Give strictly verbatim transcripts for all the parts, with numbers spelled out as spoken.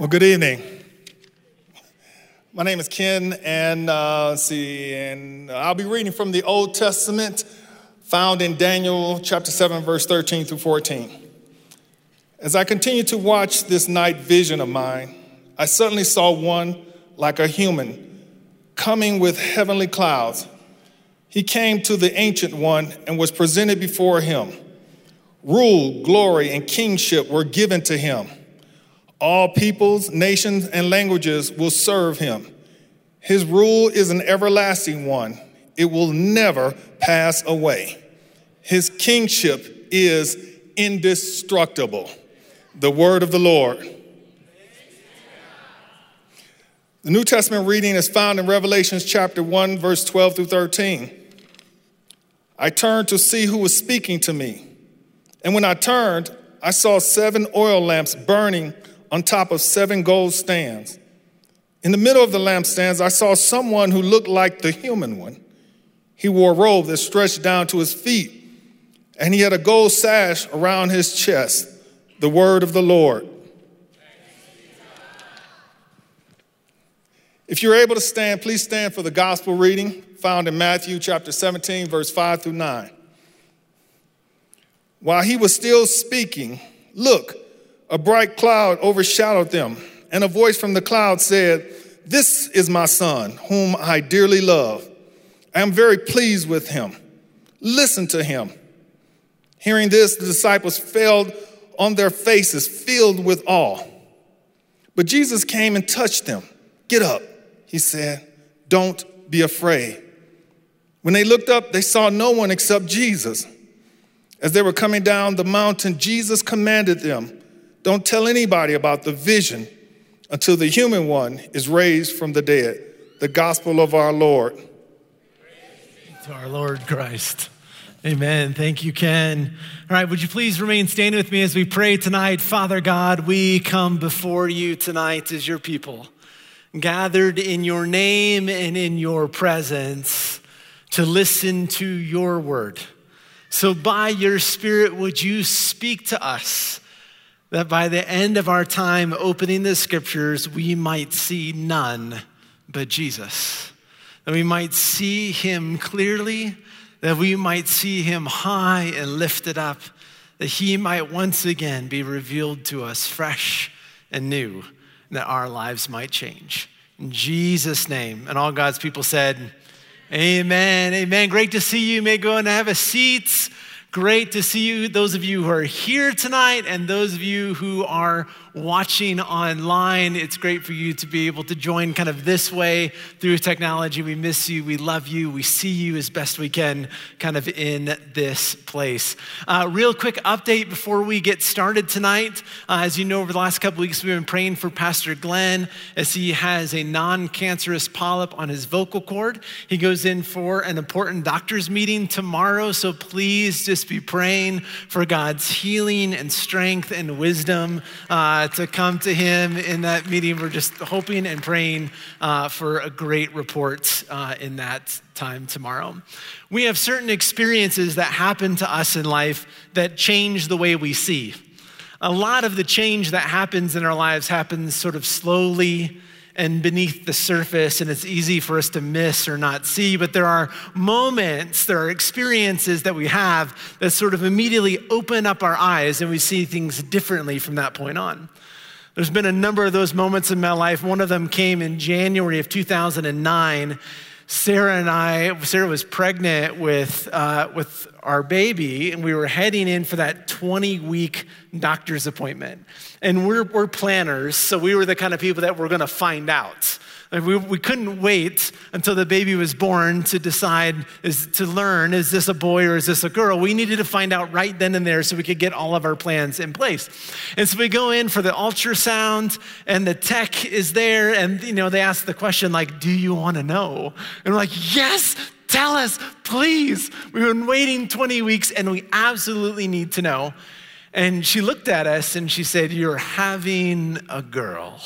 Well, good evening. My name is Ken, and uh, see, and I'll be reading from the Old Testament, found in Daniel chapter seven, verse thirteen through fourteen. As I continued to watch this night vision of mine, I suddenly saw one like a human coming with heavenly clouds. He came to the Ancient One and was presented before him. Rule, glory, and kingship were given to him. All peoples, nations, and languages will serve him. His rule is an everlasting one. It will never pass away. His kingship is indestructible. The word of the Lord. The New Testament reading is found in Revelation chapter one, verse twelve through thirteen. I turned to see who was speaking to me. And when I turned, I saw seven oil lamps burning on top of seven gold stands. In the middle of the lampstands, I saw someone who looked like the human one. He wore a robe that stretched down to his feet, and he had a gold sash around his chest. The word of the Lord. If you're able to stand, please stand for the gospel reading found in Matthew chapter seventeen, verse five through nine. While he was still speaking, look, a bright cloud overshadowed them, and a voice from the cloud said, "This is my son, whom I dearly love. I am very pleased with him. Listen to him." Hearing this, the disciples fell on their faces, filled with awe. But Jesus came and touched them. "Get up," he said. "Don't be afraid." When they looked up, they saw no one except Jesus. As they were coming down the mountain, Jesus commanded them, "Don't tell anybody about the vision until the human one is raised from the dead." The gospel of our Lord. Praise to our Lord Christ. Amen. Thank you, Ken. All right, would you please remain standing with me as we pray tonight? Father God, we come before you tonight as your people, gathered in your name and in your presence to listen to your word. So by your Spirit, would you speak to us that by the end of our time opening the scriptures, we might see none but Jesus, that we might see him clearly, that we might see him high and lifted up, that he might once again be revealed to us fresh and new, and that our lives might change. In Jesus' name, and all God's people said, amen, amen. Great to see you. You may go and have a seat. Great to see you, those of you who are here tonight and those of you who are watching online. It's great for you to be able to join kind of this way through technology. We miss you. We love you. We see you as best we can kind of in this place. Uh, real quick update before we get started tonight. Uh, as you know, over the last couple weeks, we've been praying for Pastor Glenn as he has a non-cancerous polyp on his vocal cord. He goes in for an important doctor's meeting tomorrow, so please just be praying for God's healing and strength and wisdom uh, to come to him in that meeting. We're just hoping and praying uh, for a great report uh, in that time tomorrow. We have certain experiences that happen to us in life that change the way we see. A lot of the change that happens in our lives happens sort of slowly and beneath the surface, and it's easy for us to miss or not see, but there are moments, there are experiences that we have that sort of immediately open up our eyes and we see things differently from that point on. There's been a number of those moments in my life. One of them came in January of two thousand nine. Sarah and I, Sarah was pregnant with, uh, with our baby, and we were heading in for that twenty-week doctor's appointment. And we're, we're planners, so we were the kind of people that were gonna find out. Like we, we couldn't wait until the baby was born to decide, is, to learn, is this a boy or is this a girl? We needed to find out right then and there so we could get all of our plans in place. And so we go in for the ultrasound, and the tech is there, and you know they ask the question like, "Do you wanna know?" And we're like, "Yes, tell us, please. We've been waiting twenty weeks and we absolutely need to know." And she looked at us and she said, "You're having a girl."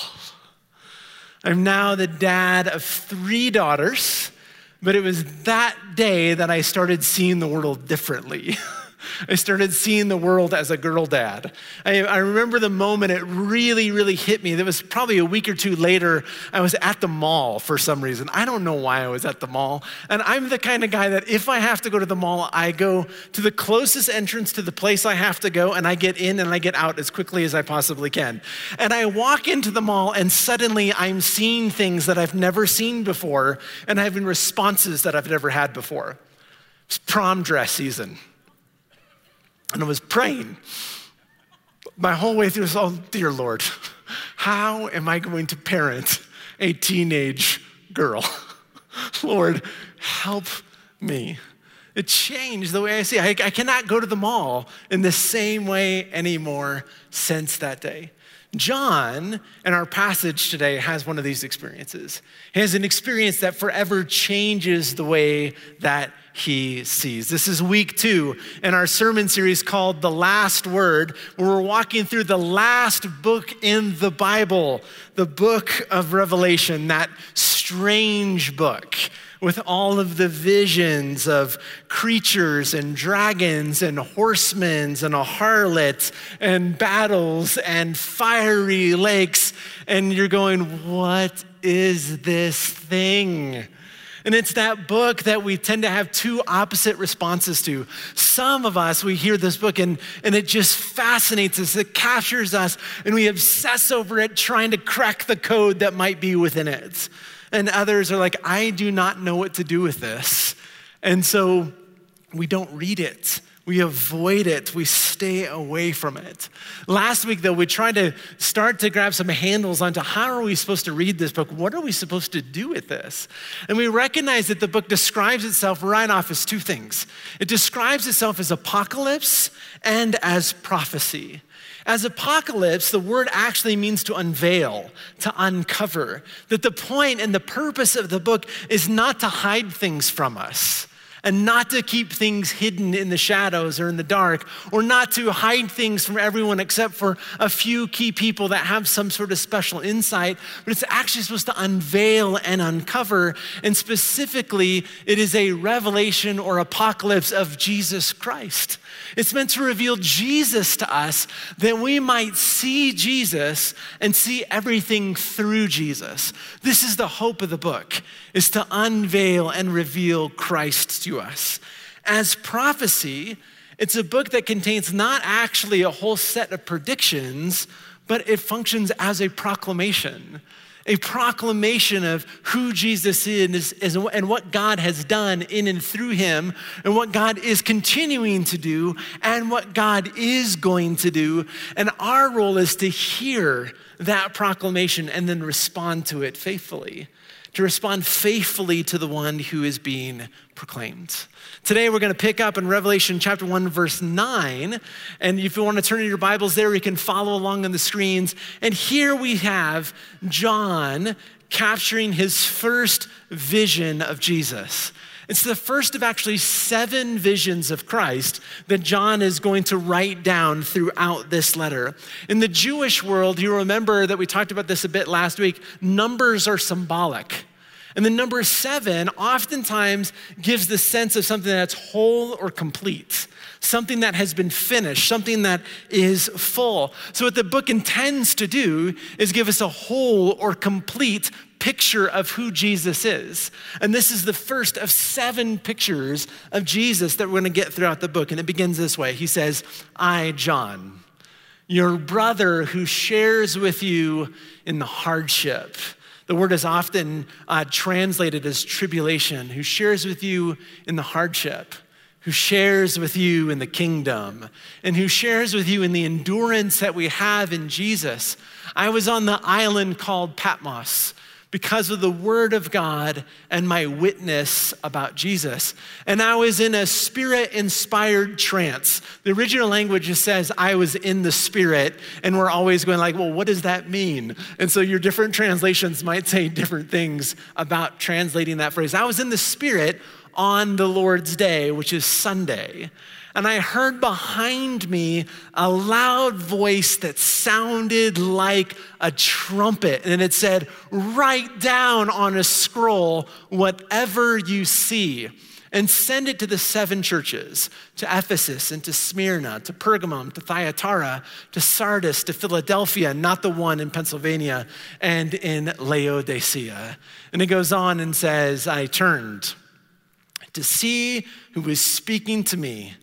I'm now the dad of three daughters, but it was that day that I started seeing the world differently. I started seeing the world as a girl dad. I, I remember the moment it really, really hit me. That was probably a week or two later. I was at the mall for some reason. I don't know why I was at the mall. And I'm the kind of guy that if I have to go to the mall, I go to the closest entrance to the place I have to go, and I get in and I get out as quickly as I possibly can. And I walk into the mall and suddenly I'm seeing things that I've never seen before and having responses that I've never had before. It's prom dress season. And I was praying my whole way through. Oh, dear Lord, how am I going to parent a teenage girl? Lord, help me. It changed the way I see it. I, I cannot go to the mall in the same way anymore since that day. John, in our passage today, has one of these experiences. He has an experience that forever changes the way that he sees. This is week two in our sermon series called The Last Word, where we're walking through the last book in the Bible, the book of Revelation, that strange book with all of the visions of creatures and dragons and horsemen and a harlot and battles and fiery lakes. And you're going, what is this thing? And it's that book that we tend to have two opposite responses to. Some of us, we hear this book and, and it just fascinates us, it captures us, and we obsess over it, trying to crack the code that might be within it. And others are like, I do not know what to do with this. And so we don't read it. We avoid it. We stay away from it. Last week, though, we tried to start to grab some handles onto how are we supposed to read this book? What are we supposed to do with this? And we recognize that the book describes itself right off as two things. It describes itself as apocalypse and as prophecy. As apocalypse, the word actually means to unveil, to uncover. That the point and the purpose of the book is not to hide things from us, and not to keep things hidden in the shadows or in the dark, or not to hide things from everyone except for a few key people that have some sort of special insight, but it's actually supposed to unveil and uncover, and specifically, it is a revelation or apocalypse of Jesus Christ. It's meant to reveal Jesus to us that we might see Jesus and see everything through Jesus. This is the hope of the book, is to unveil and reveal Christ to us. As prophecy, it's a book that contains not actually a whole set of predictions, but it functions as a proclamation. A proclamation of who Jesus is and what God has done in and through him, and what God is continuing to do, and what God is going to do. And our role is to hear that proclamation and then respond to it faithfully, to respond faithfully to the one who is being proclaimed. Today, we're gonna pick up in Revelation chapter one, verse nine. And if you wanna turn in your Bibles there, you can follow along on the screens. And here we have John capturing his first vision of Jesus. It's the first of actually seven visions of Christ that John is going to write down throughout this letter. In the Jewish world, you remember that we talked about this a bit last week, numbers are symbolic. And the number seven oftentimes gives the sense of something that's whole or complete, something that has been finished, something that is full. So what the book intends to do is give us a whole or complete picture of who Jesus is. And this is the first of seven pictures of Jesus that we're gonna get throughout the book. And it begins this way. He says, I, John, your brother who shares with you in the hardship. The word is often uh, translated as tribulation, who shares with you in the hardship, who shares with you in the kingdom, and who shares with you in the endurance that we have in Jesus. I was on the island called Patmos because of the word of God and my witness about Jesus. And I was in a spirit-inspired trance. The original language just says, I was in the spirit, and we're always going like, well, what does that mean? And so your different translations might say different things about translating that phrase. I was in the spirit on the Lord's day, which is Sunday. And I heard behind me a loud voice that sounded like a trumpet. And it said, write down on a scroll whatever you see and send it to the seven churches, to Ephesus and to Smyrna, to Pergamum, to Thyatira, to Sardis, to Philadelphia, not the one in Pennsylvania, and in Laodicea. And it goes on and says, I turned to see who was speaking to me.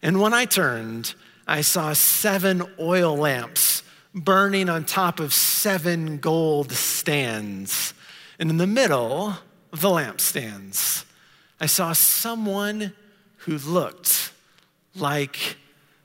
And when I turned, I saw seven oil lamps burning on top of seven gold stands. And in the middle of the lampstands, I saw someone who looked like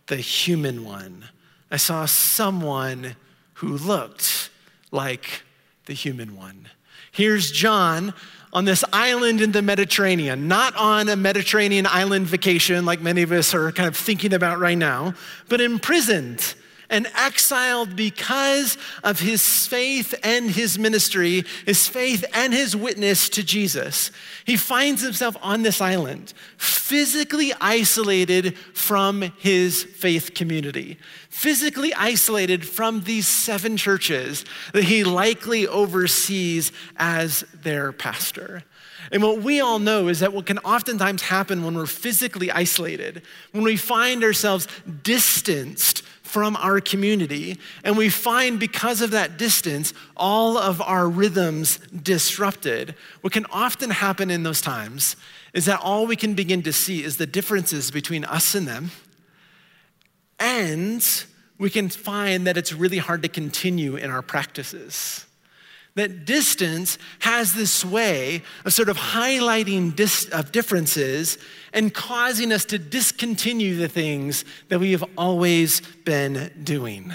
the human one. I saw someone who looked like the human one. Here's John on this island in the Mediterranean, not on a Mediterranean island vacation like many of us are kind of thinking about right now, but imprisoned and exiled because of his faith and his ministry, his faith and his witness to Jesus. He finds himself on this island, physically isolated from his faith community, physically isolated from these seven churches that he likely oversees as their pastor. And what we all know is that what can oftentimes happen when we're physically isolated, when we find ourselves distanced from our community, and we find because of that distance, all of our rhythms disrupted. What can often happen in those times is that all we can begin to see is the differences between us and them, and we can find that it's really hard to continue in our practices. That distance has this way of sort of highlighting dis- of differences and causing us to discontinue the things that we have always been doing.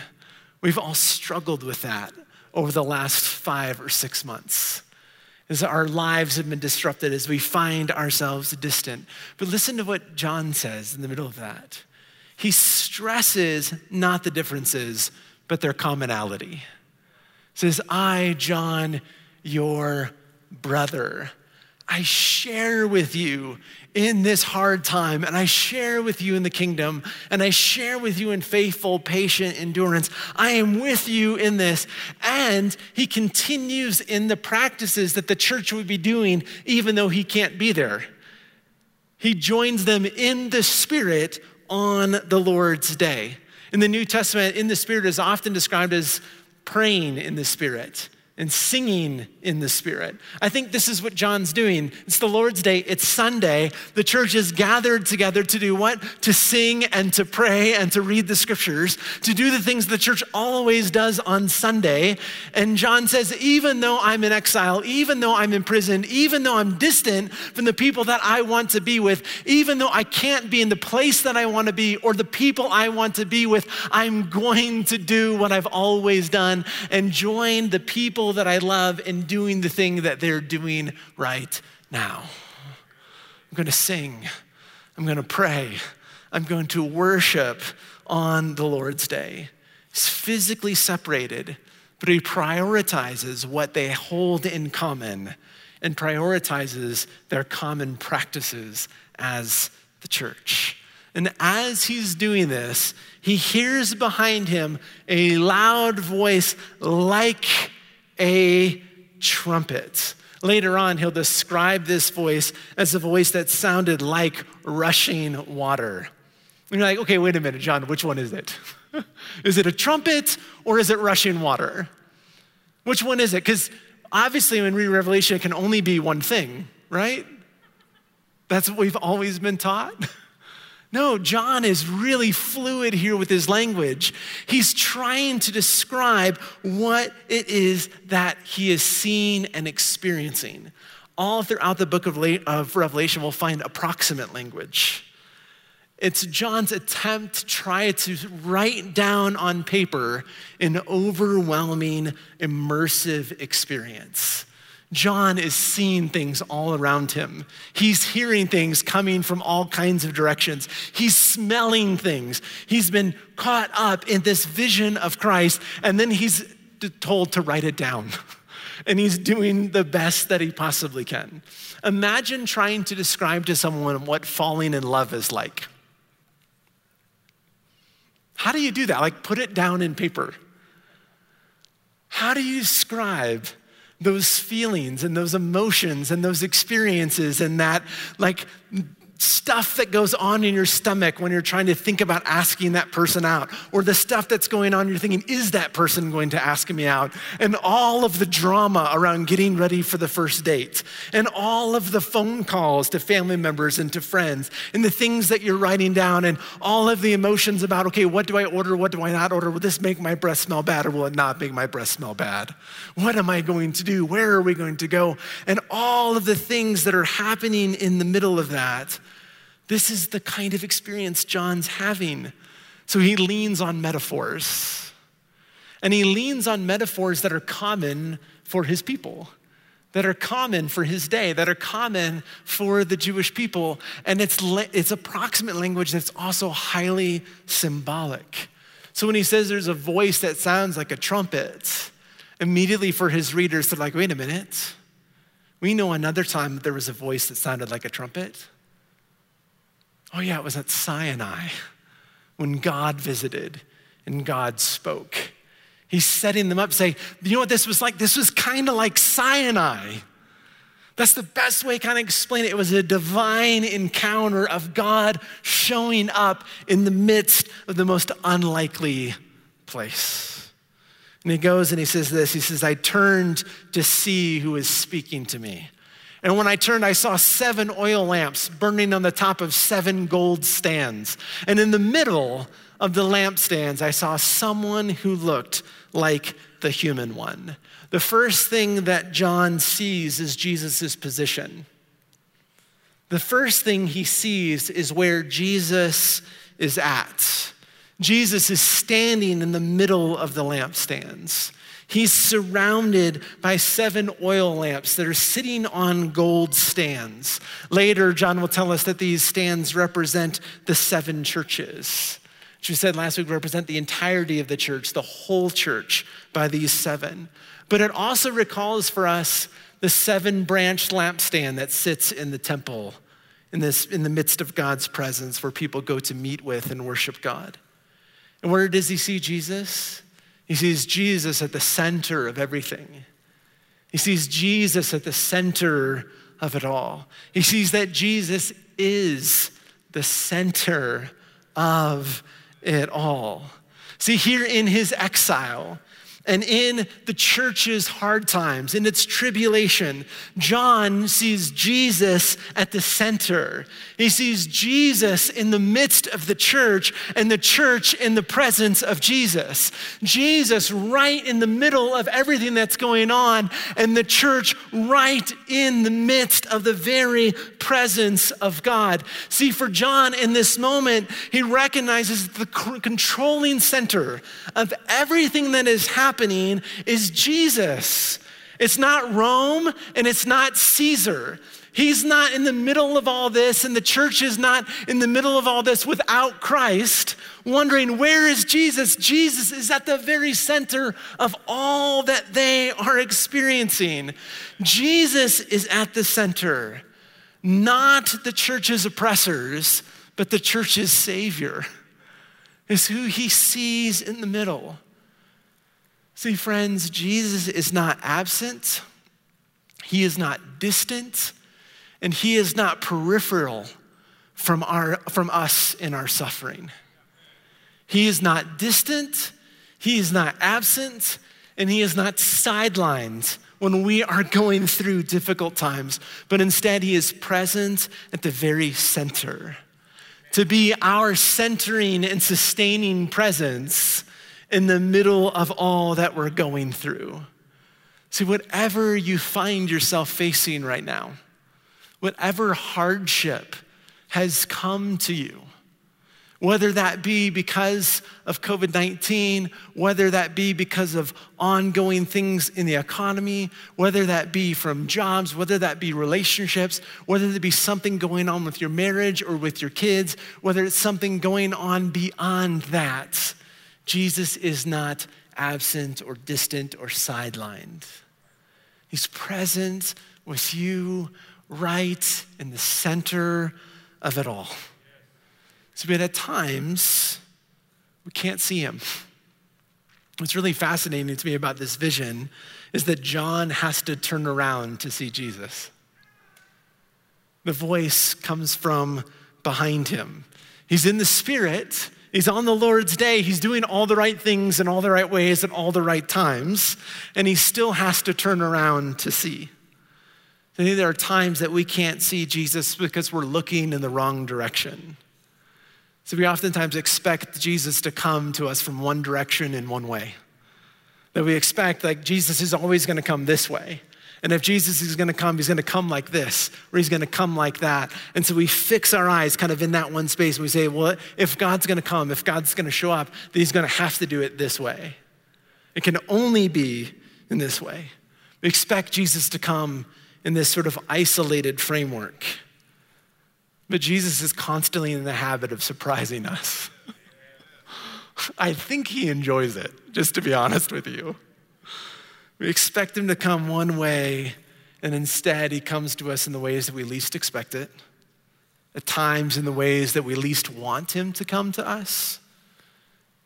We've all struggled with that over the last five or six months, as our lives have been disrupted as we find ourselves distant. But listen to what John says in the middle of that. He stresses not the differences, but their commonality. Says, I, John, your brother, I share with you in this hard time, and I share with you in the kingdom, and I share with you in faithful, patient endurance. I am with you in this. And he continues in the practices that the church would be doing, even though he can't be there. He joins them in the Spirit on the Lord's day. In the New Testament, in the Spirit is often described as praying in the Spirit and singing in the Spirit. I think this is what John's doing. It's the Lord's Day. It's Sunday. The church is gathered together to do what? To sing and to pray and to read the scriptures, to do the things the church always does on Sunday. And John says, even though I'm in exile, even though I'm in prison, even though I'm distant from the people that I want to be with, even though I can't be in the place that I want to be or the people I want to be with, I'm going to do what I've always done and join the people that I love in doing the thing that they're doing right now. I'm going to sing. I'm going to pray. I'm going to worship on the Lord's Day. He's physically separated, but he prioritizes what they hold in common and prioritizes their common practices as the church. And as he's doing this, he hears behind him a loud voice like a trumpet. Later on, he'll describe this voice as a voice that sounded like rushing water. And you're like, okay, wait a minute, John, which one is it? Is it a trumpet or is it rushing water? Which one is it? Because obviously when we read Revelation, it can only be one thing, right? That's what we've always been taught. No, John is really fluid here with his language. He's trying to describe what it is that he is seeing and experiencing. All throughout the book of, Le- of Revelation, we'll find approximate language. It's John's attempt to try to write down on paper an overwhelming, immersive experience. John is seeing things all around him. He's hearing things coming from all kinds of directions. He's smelling things. He's been caught up in this vision of Christ, and then he's told to write it down. And he's doing the best that he possibly can. Imagine trying to describe to someone what falling in love is like. How do you do that? Like, put it down in paper. How do you describe those feelings and those emotions and those experiences and that like stuff that goes on in your stomach when you're trying to think about asking that person out, or the stuff that's going on, you're thinking, is that person going to ask me out? And all of the drama around getting ready for the first date, and all of the phone calls to family members and to friends, and the things that you're writing down, and all of the emotions about, okay, what do I order? What do I not order? Will this make my breath smell bad, or will it not make my breath smell bad? What am I going to do? Where are we going to go? And all of the things that are happening in the middle of that. This is the kind of experience John's having. So he leans on metaphors. And he leans on metaphors that are common for his people, that are common for his day, that are common for the Jewish people. And it's, it's approximate language that's also highly symbolic. So when he says there's a voice that sounds like a trumpet, immediately for his readers, they're like, wait a minute. We know another time there was a voice that sounded like a trumpet. Oh yeah, it was at Sinai when God visited and God spoke. He's setting them up, saying, you know what this was like? This was kind of like Sinai. That's the best way to kind of explain it. It was a divine encounter of God showing up in the midst of the most unlikely place. And he goes and he says this, he says, I turned to see who is speaking to me. And when I turned, I saw seven oil lamps burning on the top of seven gold stands. And in the middle of the lampstands, I saw someone who looked like the human one. The first thing that John sees is Jesus's position. The first thing he sees is where Jesus is at. Jesus is standing in the middle of the lampstands. He's surrounded by seven oil lamps that are sitting on gold stands. Later, John will tell us that these stands represent the seven churches, which we said last week represent the entirety of the church, the whole church by these seven. But it also recalls for us the seven-branch lampstand that sits in the temple in this, in the midst of God's presence where people go to meet with and worship God. And where does he see Jesus? He sees Jesus at the center of everything. He sees Jesus at the center of it all. He sees that Jesus is the center of it all. See, here in his exile and in the church's hard times, in its tribulation, John sees Jesus at the center. He sees Jesus in the midst of the church and the church in the presence of Jesus. Jesus right in the middle of everything that's going on and the church right in the midst of the very presence of God. See, for John in this moment, he recognizes the controlling center of everything that is happening is Jesus. It's not Rome and it's not Caesar. He's not in the middle of all this, and the church is not in the middle of all this without Christ, wondering, where is Jesus? Jesus is at the very center of all that they are experiencing. Jesus is at the center, not the church's oppressors, but the church's savior is who he sees in the middle. See, friends, Jesus is not absent. He is not distant, and he is not peripheral from our, from us in our suffering. He is not distant, he is not absent, and he is not sidelined when we are going through difficult times, but instead he is present at the very center. To be our centering and sustaining presence in the middle of all that we're going through. See, whatever you find yourself facing right now, whatever hardship has come to you, whether that be because of covid nineteen, whether that be because of ongoing things in the economy, whether that be from jobs, whether that be relationships, whether it be something going on with your marriage or with your kids, whether it's something going on beyond that, Jesus is not absent or distant or sidelined. He's present with you right in the center of it all. So but at times, we can't see him. What's really fascinating to me about this vision is that John has to turn around to see Jesus. The voice comes from behind him. He's in the Spirit. He's on the Lord's day. He's doing all the right things in all the right ways at all the right times. And he still has to turn around to see. I think there are times that we can't see Jesus because we're looking in the wrong direction. So we oftentimes expect Jesus to come to us from one direction in one way. That we expect like Jesus is always gonna come this way. And if Jesus is gonna come, he's gonna come like this, or he's gonna come like that. And so we fix our eyes kind of in that one space and we say, well, if God's gonna come, if God's gonna show up, then he's gonna have to do it this way. It can only be in this way. We expect Jesus to come in this sort of isolated framework. But Jesus is constantly in the habit of surprising us. I think he enjoys it, just to be honest with you. We expect him to come one way, and instead he comes to us in the ways that we least expect it, at times in the ways that we least want him to come to us,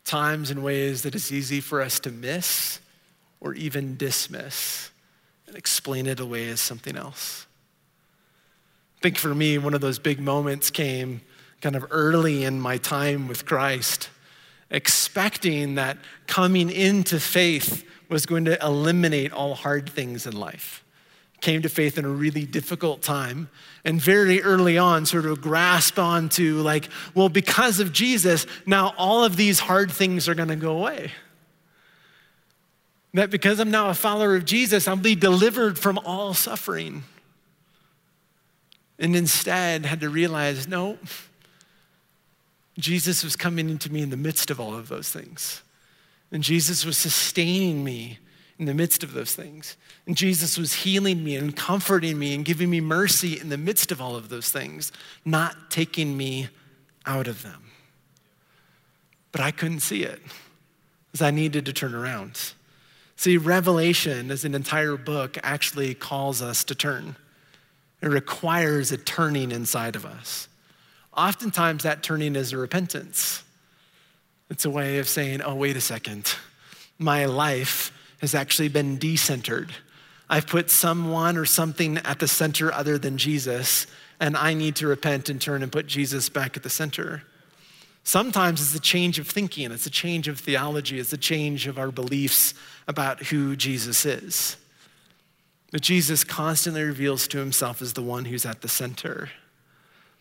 times in ways that it's easy for us to miss or even dismiss and explain it away as something else. I think for me, one of those big moments came kind of early in my time with Christ, expecting that coming into faith was going to eliminate all hard things in life. Came to faith in a really difficult time, and very early on sort of grasped onto like, well, because of Jesus, now all of these hard things are gonna go away. That because I'm now a follower of Jesus, I'll be delivered from all suffering. And instead had to realize, no, Jesus was coming into me in the midst of all of those things. And Jesus was sustaining me in the midst of those things. And Jesus was healing me and comforting me and giving me mercy in the midst of all of those things, not taking me out of them. But I couldn't see it because I needed to turn around. See, Revelation as an entire book actually calls us to turn. It requires a turning inside of us. Oftentimes that turning is a repentance. It's a way of saying, oh, wait a second. My life has actually been decentered. I've put someone or something at the center other than Jesus, and I need to repent and turn and put Jesus back at the center. Sometimes it's a change of thinking. It's a change of theology. It's a change of our beliefs about who Jesus is. But Jesus constantly reveals to himself as the one who's at the center.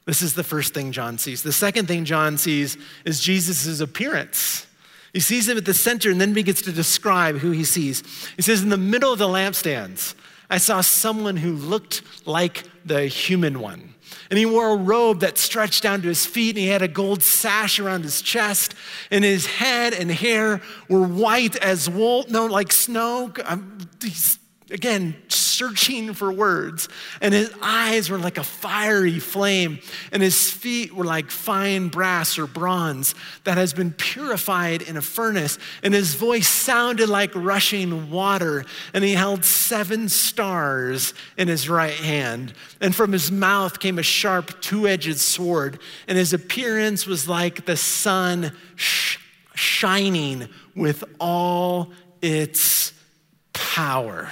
This is the first thing John sees. The second thing John sees is Jesus' appearance. He sees him at the center and then begins to describe who he sees. He says, in the middle of the lampstands, I saw someone who looked like the human one. And he wore a robe that stretched down to his feet, and he had a gold sash around his chest, and his head and hair were white as wool, no, like snow. I'm, he's, Again, searching for words. And his eyes were like a fiery flame, and his feet were like fine brass or bronze that has been purified in a furnace. And his voice sounded like rushing water. And he held seven stars in his right hand. And from his mouth came a sharp two-edged sword. And his appearance was like the sun sh- shining with all its power.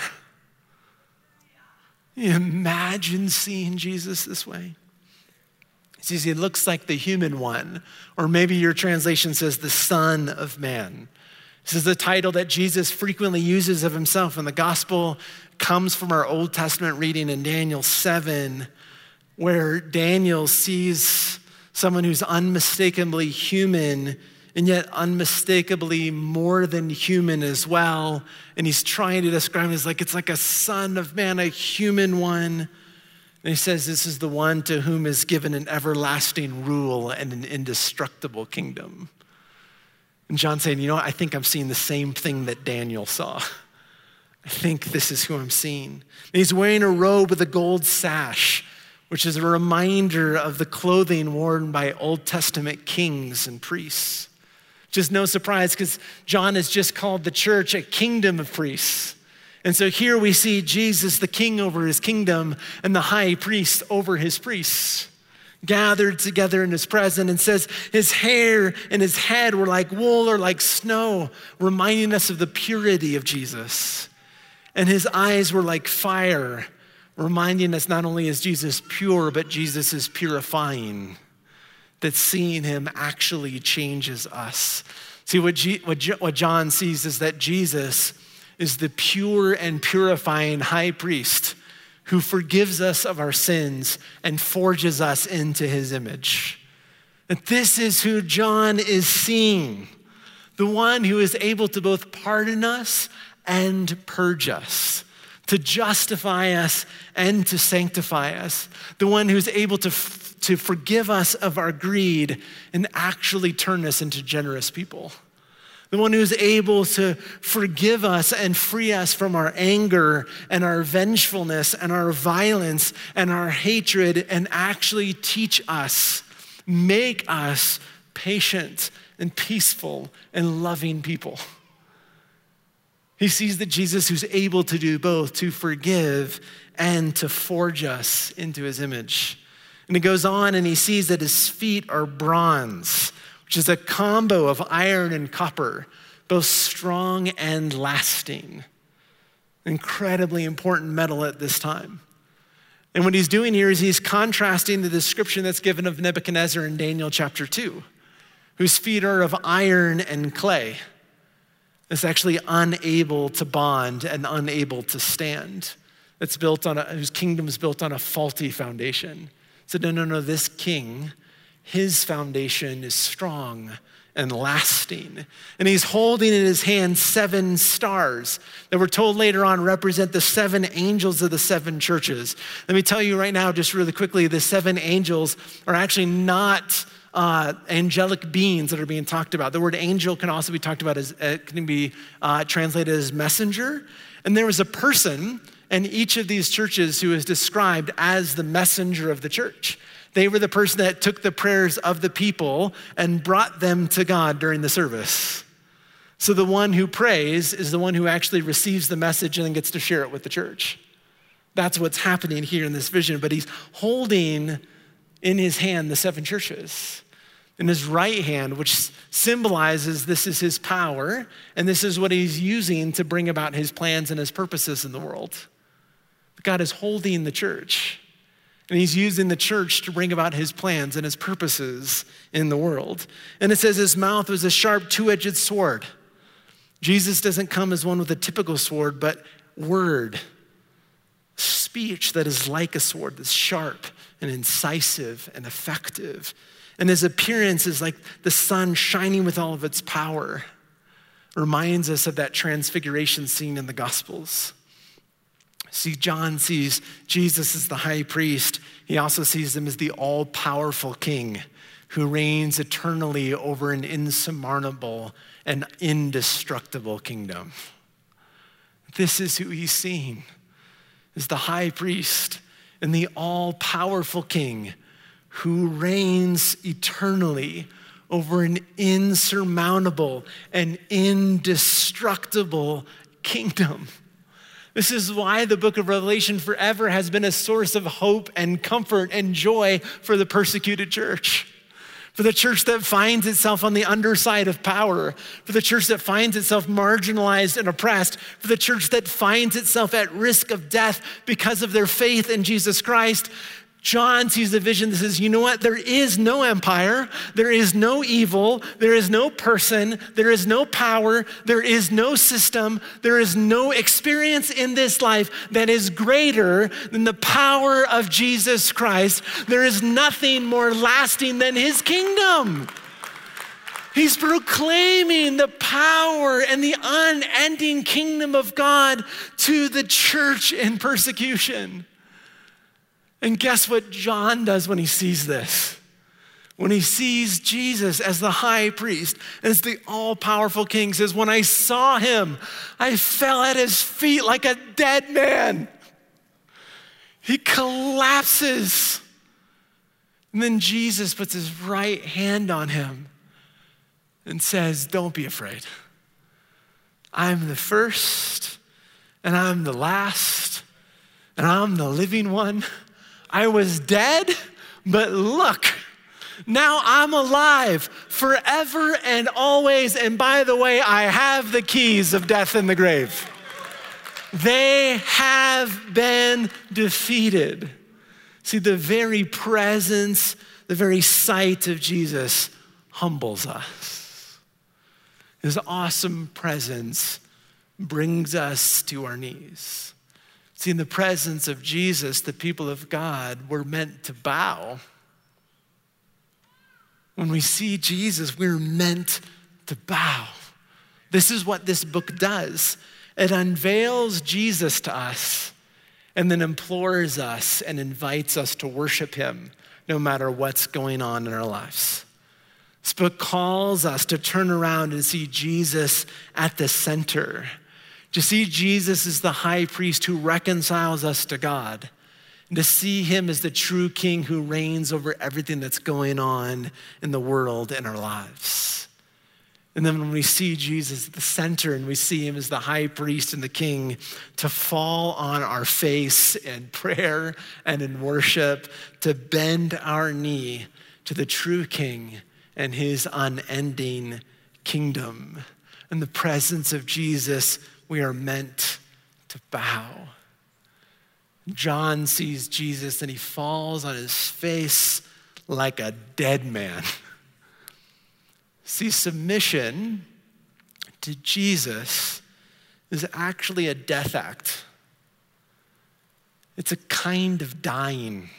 Imagine seeing Jesus this way. See, he looks like the human one, or maybe your translation says the Son of Man. This is the title that Jesus frequently uses of himself, and the gospel comes from our Old Testament reading in Daniel seven, where Daniel sees someone who's unmistakably human and yet unmistakably more than human as well. And he's trying to describe him as like, it's like a son of man, a human one. And he says, this is the one to whom is given an everlasting rule and an indestructible kingdom. And John's saying, you know what? I think I'm seeing the same thing that Daniel saw. I think this is who I'm seeing. And he's wearing a robe with a gold sash, which is a reminder of the clothing worn by Old Testament kings and priests. Just no surprise, because John has just called the church a kingdom of priests. And so here we see Jesus, the king over his kingdom, and the high priest over his priests. gathered together in his presence, and says his hair and his head were like wool or like snow, reminding us of the purity of Jesus. And his eyes were like fire, reminding us not only is Jesus pure, but Jesus is purifying, that seeing him actually changes us. See, what, G, what, J, what John sees is that Jesus is the pure and purifying high priest who forgives us of our sins and forges us into his image. That this is who John is seeing, the one who is able to both pardon us and purge us, to justify us and to sanctify us, the one who's able to, f- to forgive us of our greed and actually turn us into generous people, the one who's able to forgive us and free us from our anger and our vengefulness and our violence and our hatred, and actually teach us, make us patient and peaceful and loving people. He sees the Jesus who's able to do both, to forgive and to forge us into his image. And he goes on and he sees that his feet are bronze, which is a combo of iron and copper, both strong and lasting. Incredibly important metal at this time. And what he's doing here is he's contrasting the description that's given of Nebuchadnezzar in Daniel chapter two, whose feet are of iron and clay. It's actually unable to bond and unable to stand. It's built on a, whose kingdom is built on a faulty foundation. So no, no, no, this king, his foundation is strong and lasting. And he's holding in his hand seven stars that we're told later on represent the seven angels of the seven churches. Let me tell you right now, just really quickly, the seven angels are actually not Uh, angelic beings that are being talked about. The word angel can also be talked about as, uh, can be uh, translated as messenger. And there was a person in each of these churches who is described as the messenger of the church. They were the person that took the prayers of the people and brought them to God during the service. So the one who prays is the one who actually receives the message and then gets to share it with the church. That's what's happening here in this vision, but he's holding in his hand the seven churches. In his right hand, which symbolizes this is his power, and this is what he's using to bring about his plans and his purposes in the world. But God is holding the church, and he's using the church to bring about his plans and his purposes in the world. And it says his mouth was a sharp two-edged sword. Jesus doesn't come as one with a typical sword, but word, speech that is like a sword, that's sharp and incisive and effective. And his appearance is like the sun shining with all of its power. Reminds us of that transfiguration scene in the Gospels. See, John sees Jesus as the high priest. He also sees him as the all-powerful king who reigns eternally over an insurmountable and indestructible kingdom. This is who he's seeing, is the high priest and the all-powerful king who reigns eternally over an insurmountable and indestructible kingdom. This is why the book of Revelation forever has been a source of hope and comfort and joy for the persecuted church. For the church that finds itself on the underside of power, for the church that finds itself marginalized and oppressed, for the church that finds itself at risk of death because of their faith in Jesus Christ, John sees a vision that says, you know what? There is no empire. There is no evil. There is no person. There is no power. There is no system. There is no experience in this life that is greater than the power of Jesus Christ. There is nothing more lasting than his kingdom. He's proclaiming the power and the unending kingdom of God to the church in persecution. And guess what John does when he sees this? When he sees Jesus as the high priest, as the all-powerful king, says, when I saw him, I fell at his feet like a dead man. He collapses. And then Jesus puts his right hand on him and says, don't be afraid. I'm the first, and I'm the last, and I'm the living one. I was dead, But look, now I'm alive forever and always. And by the way, I have the keys of death and the grave. They have been defeated. See, the very presence, the very sight of Jesus humbles us. His awesome presence brings us to our knees. See, in the presence of Jesus, the people of God were meant to bow. When we see Jesus, we're meant to bow. This is what this book does. It unveils Jesus to us and then implores us and invites us to worship him no matter what's going on in our lives. This book calls us to turn around and see Jesus at the center, to see Jesus as the high priest who reconciles us to God, and to see him as the true king who reigns over everything that's going on in the world and our lives. And then when we see Jesus at the center and we see him as the high priest and the king, to fall on our face in prayer and in worship, to bend our knee to the true king and his unending kingdom. In the presence of Jesus, we are meant to bow. John sees Jesus and he falls on his face like a dead man. See, submission to Jesus is actually a death act. It's a kind of dying.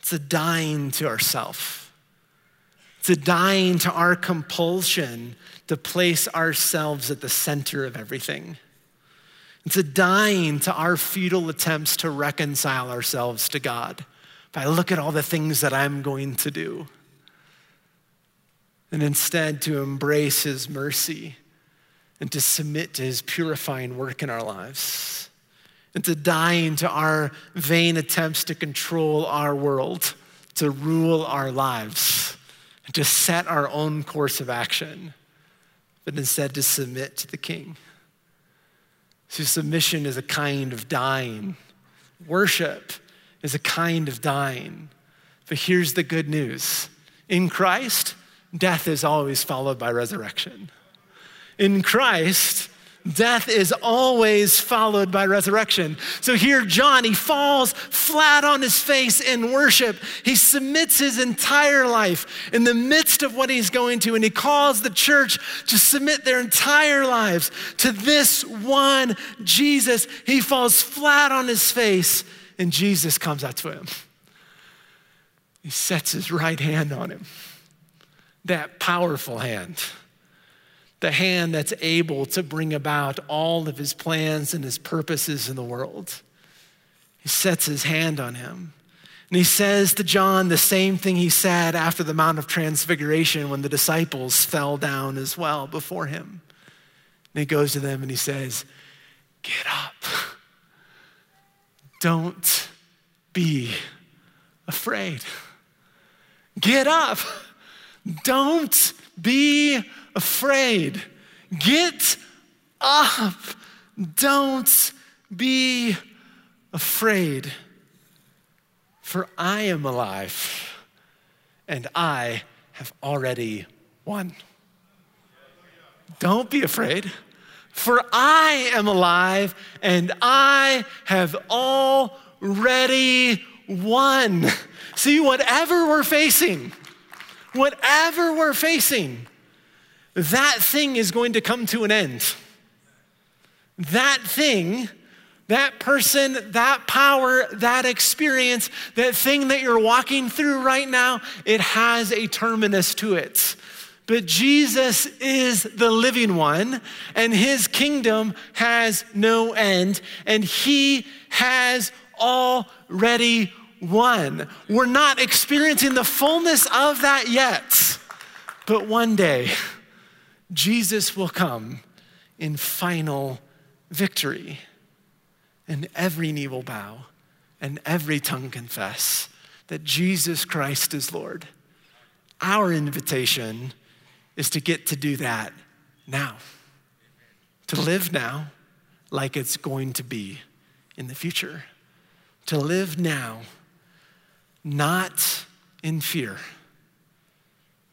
It's a dying to ourself. It's a dying to our compulsion to place ourselves at the center of everything. It's a dying to our futile attempts to reconcile ourselves to God. But I look at all the things that I'm going to do. And instead to embrace his mercy and to submit to his purifying work in our lives, and to dying to our vain attempts to control our world, to rule our lives, and to set our own course of action, but instead to submit to the king. So submission is a kind of dying. Worship is a kind of dying. But here's the good news. In Christ, death is always followed by resurrection. In Christ, death is always followed by resurrection. So here, John, he falls flat on his face in worship. He submits his entire life in the midst of what he's going to, and he calls the church to submit their entire lives to this one Jesus. He falls flat on his face, and Jesus comes out to him. He sets his right hand on him. That powerful hand, the hand that's able to bring about all of his plans and his purposes in the world. He sets his hand on him. And he says to John the same thing he said after the Mount of Transfiguration when the disciples fell down as well before him. And he goes to them and he says, "Get up. Don't be afraid. Get up. Don't be afraid. Get up. Don't be afraid. For I am alive and I have already won." Don't be afraid. For I am alive and I have already won. See, whatever we're facing, Whatever we're facing, that thing is going to come to an end. That thing, that person, that power, that experience, that thing that you're walking through right now, it has a terminus to it. But Jesus is the living one, and his kingdom has no end, and he has already won. We're not experiencing the fullness of that yet, but one day Jesus will come in final victory, and every knee will bow and every tongue confess that Jesus Christ is Lord. Our invitation is to get to do that now, to live now like it's going to be in the future, to live now not in fear,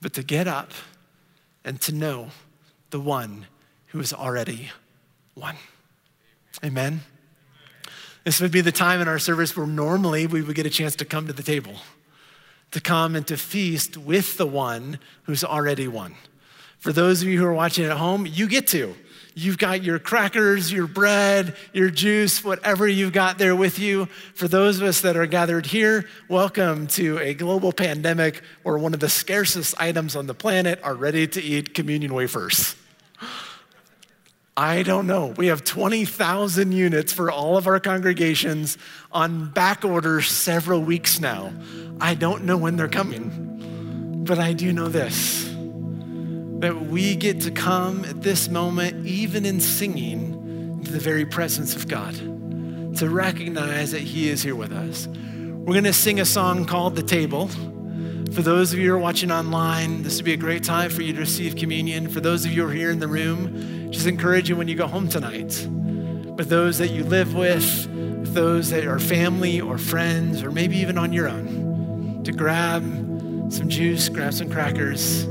but to get up and to know the one who is already one. Amen? This would be the time in our service where normally we would get a chance to come to the table, to come and to feast with the one who's already one. For those of you who are watching at home, you get to. You've got your crackers, your bread, your juice, whatever you've got there with you. For those of us that are gathered here, welcome to a global pandemic where one of the scarcest items on the planet are ready-to-eat communion wafers. I don't know. We have twenty thousand units for all of our congregations on back order several weeks now. I don't know when they're coming, but I do know this, that we get to come at this moment, even in singing, to the very presence of God, to recognize that He is here with us. We're gonna sing a song called The Table. For those of you who are watching online, this would be a great time for you to receive communion. For those of you who are here in the room, just encourage you when you go home tonight. But those that you live with, those that are family or friends, or maybe even on your own, to grab some juice, grab some crackers,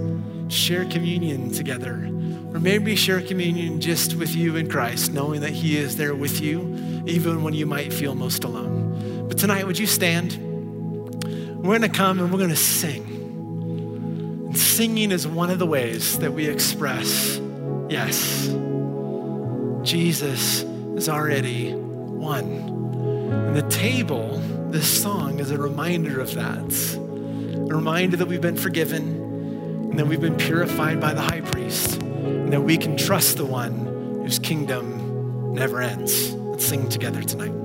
share communion together, or maybe share communion just with you in Christ, knowing that He is there with you, even when you might feel most alone. But tonight, would you stand? We're gonna come and we're gonna sing. And singing is one of the ways that we express, yes, Jesus is already one. And the table, this song, is a reminder of that. A reminder that we've been forgiven, and that we've been purified by the high priest, and that we can trust the one whose kingdom never ends. Let's sing together tonight.